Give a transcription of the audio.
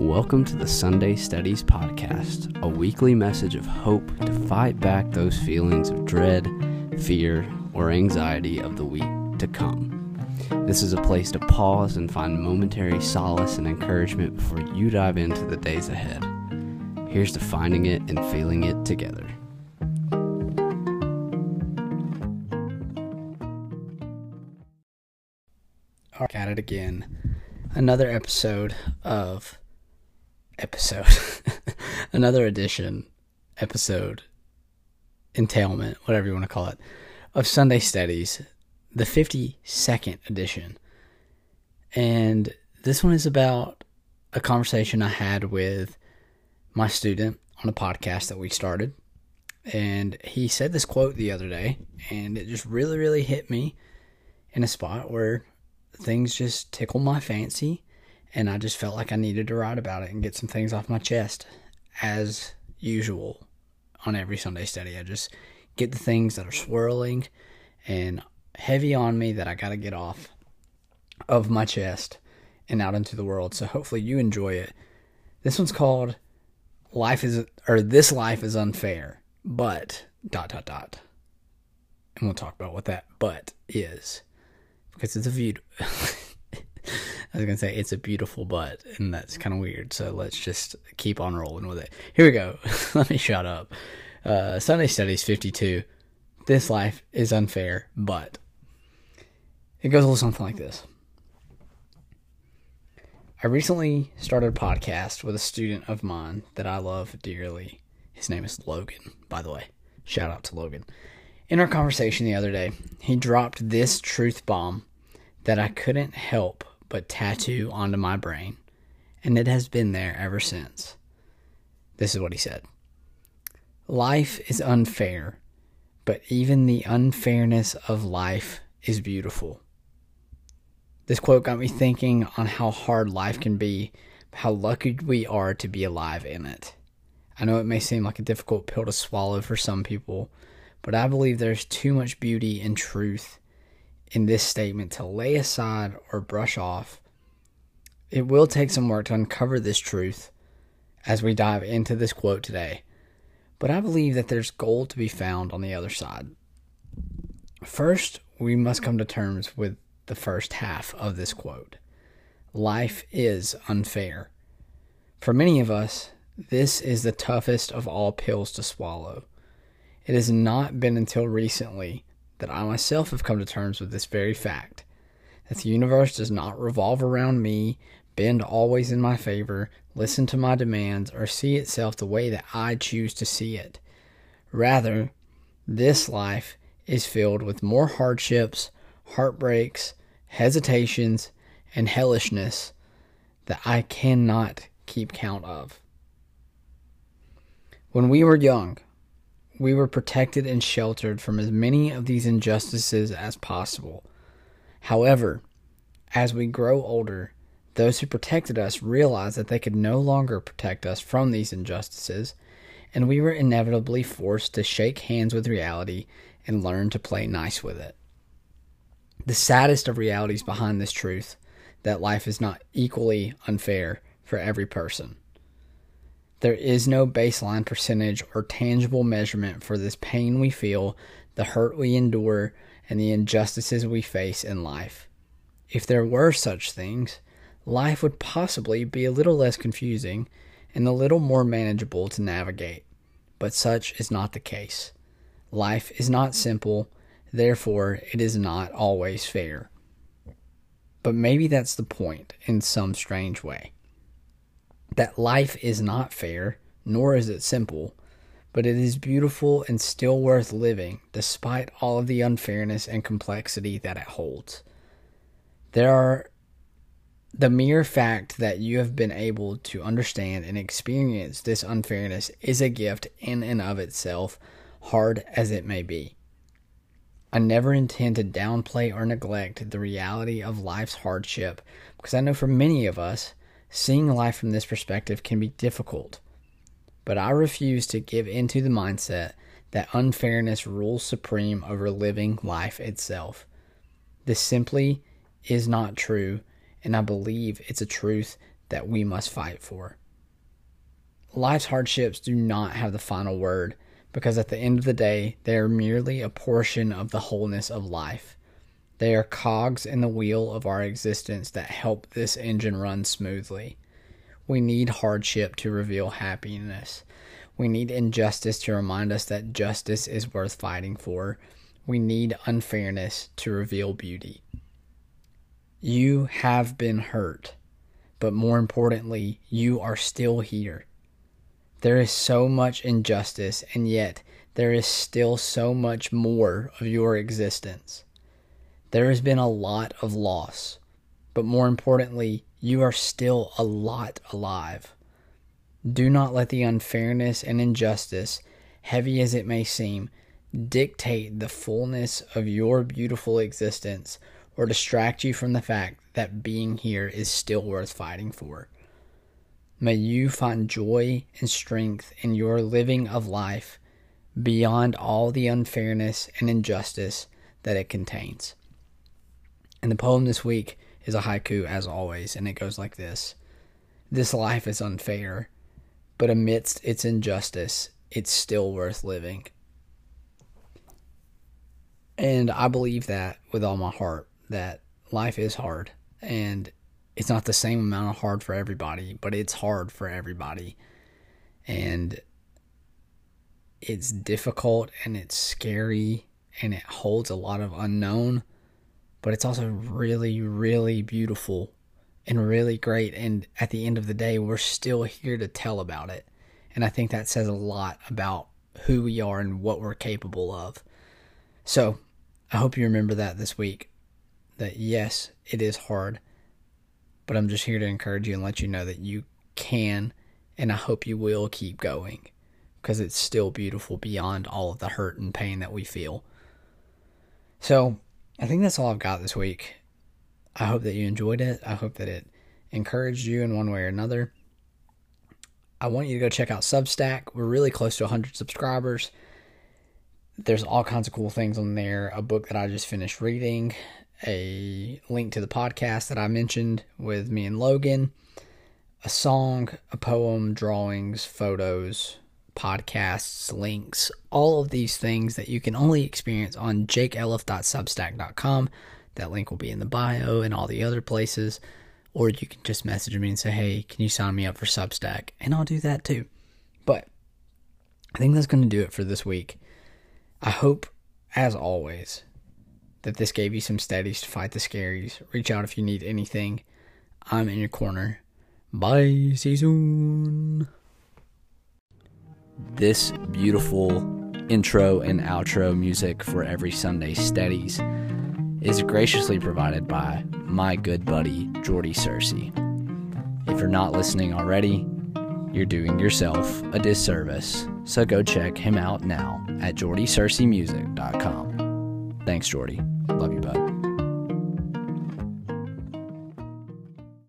Welcome to the Sunday Studies Podcast, a weekly message of hope to fight back those feelings of dread, fear, or anxiety of the week to come. This is a place to pause and find momentary solace and encouragement before you dive into the days ahead. Here's to finding it and feeling it together. Alright, at it again. Another entailment, whatever you want to call it, of Sunday Studies, the 52nd edition. And this one is about a conversation I had with my student on a podcast that we started. And he said this quote the other day, and it just really, really hit me in a spot where things just tickle my fancy, and I just felt like I needed to write about it and get some things off my chest. As usual, on every Sunday study, I just get the things that are swirling and heavy on me that I got to get off of my chest and out into the world. So hopefully you enjoy it. This one's called This Life is Unfair, but ... And we'll talk about what that but is. Because it's a it's a beautiful butt, and that's kind of weird. So let's just keep on rolling with it. Here we go. Let me shut up. Sunday Studies 52. This life is unfair, but it goes a little something like this. I recently started a podcast with a student of mine that I love dearly. His name is Logan, by the way. Shout out to Logan. In our conversation the other day, he dropped this truth bomb that I couldn't help but tattoo onto my brain, and it has been there ever since. This is what he said. Life is unfair, but even the unfairness of life is beautiful. This quote got me thinking on how hard life can be, how lucky we are to be alive in it. I know it may seem like a difficult pill to swallow for some people, but I believe there's too much beauty and truth in this statement to lay aside or brush off. It will take some work to uncover this truth as we dive into this quote today, but I believe that there's gold to be found on the other side. First, we must come to terms with the first half of this quote. Life is unfair. For many of us, this is the toughest of all pills to swallow. It has not been until recently that I myself have come to terms with this very fact, that the universe does not revolve around me, bend always in my favor, listen to my demands, or see itself the way that I choose to see it. Rather, this life is filled with more hardships, heartbreaks, hesitations, and hellishness that I cannot keep count of. When we were young, we were protected and sheltered from as many of these injustices as possible. However, as we grow older, those who protected us realized that they could no longer protect us from these injustices, and we were inevitably forced to shake hands with reality and learn to play nice with it. The saddest of realities behind this truth, that life is not equally unfair for every person. There is no baseline percentage or tangible measurement for this pain we feel, the hurt we endure, and the injustices we face in life. If there were such things, life would possibly be a little less confusing and a little more manageable to navigate. But such is not the case. Life is not simple, therefore it is not always fair. But maybe that's the point in some strange way. That life is not fair, nor is it simple, but it is beautiful and still worth living despite all of the unfairness and complexity that it holds. The mere fact that you have been able to understand and experience this unfairness is a gift in and of itself, hard as it may be. I never intend to downplay or neglect the reality of life's hardship, because I know for many of us, seeing life from this perspective can be difficult, but I refuse to give into the mindset that unfairness rules supreme over living life itself. This simply is not true, and I believe it's a truth that we must fight for. Life's hardships do not have the final word, because at the end of the day, they are merely a portion of the wholeness of life. They are cogs in the wheel of our existence that help this engine run smoothly. We need hardship to reveal happiness. We need injustice to remind us that justice is worth fighting for. We need unfairness to reveal beauty. You have been hurt, but more importantly, you are still here. There is so much injustice, and yet there is still so much more of your existence. There has been a lot of loss, but more importantly, you are still a lot alive. Do not let the unfairness and injustice, heavy as it may seem, dictate the fullness of your beautiful existence or distract you from the fact that being here is still worth fighting for. May you find joy and strength in your living of life beyond all the unfairness and injustice that it contains. And the poem this week is a haiku, as always, and it goes like this. This life is unfair, but amidst its injustice, it's still worth living. And I believe that with all my heart, that life is hard, and it's not the same amount of hard for everybody, but it's hard for everybody. And it's difficult, and it's scary, and it holds a lot of unknown, but it's also really, really beautiful and really great. And at the end of the day, we're still here to tell about it. And I think that says a lot about who we are and what we're capable of. So I hope you remember that this week, that yes, it is hard, but I'm just here to encourage you and let you know that you can, and I hope you will keep going, because it's still beautiful beyond all of the hurt and pain that we feel. So I think that's all I've got this week. I hope that you enjoyed it. I hope that it encouraged you in one way or another. I want you to go check out Substack. We're really close to 100 subscribers. There's all kinds of cool things on there. A book that I just finished reading, a link to the podcast that I mentioned with me and Logan, a song, a poem, drawings, photos, podcasts, links, all of these things that you can only experience on jakeelliff.substack.com. That link will be in the bio and all the other places, or you can just message me and say, hey, can you sign me up for Substack? And I'll do that too. But I think that's going to do it for this week. I hope, as always, that this gave you some steadies to fight the scaries. Reach out if you need anything. I'm in your corner. Bye. See you soon. This beautiful intro and outro music for every Sunday steadies is graciously provided by my good buddy, Jordy Searcy. If you're not listening already, you're doing yourself a disservice. So go check him out now at JordySearcyMusic.com. Thanks, Jordy. Love you, bud.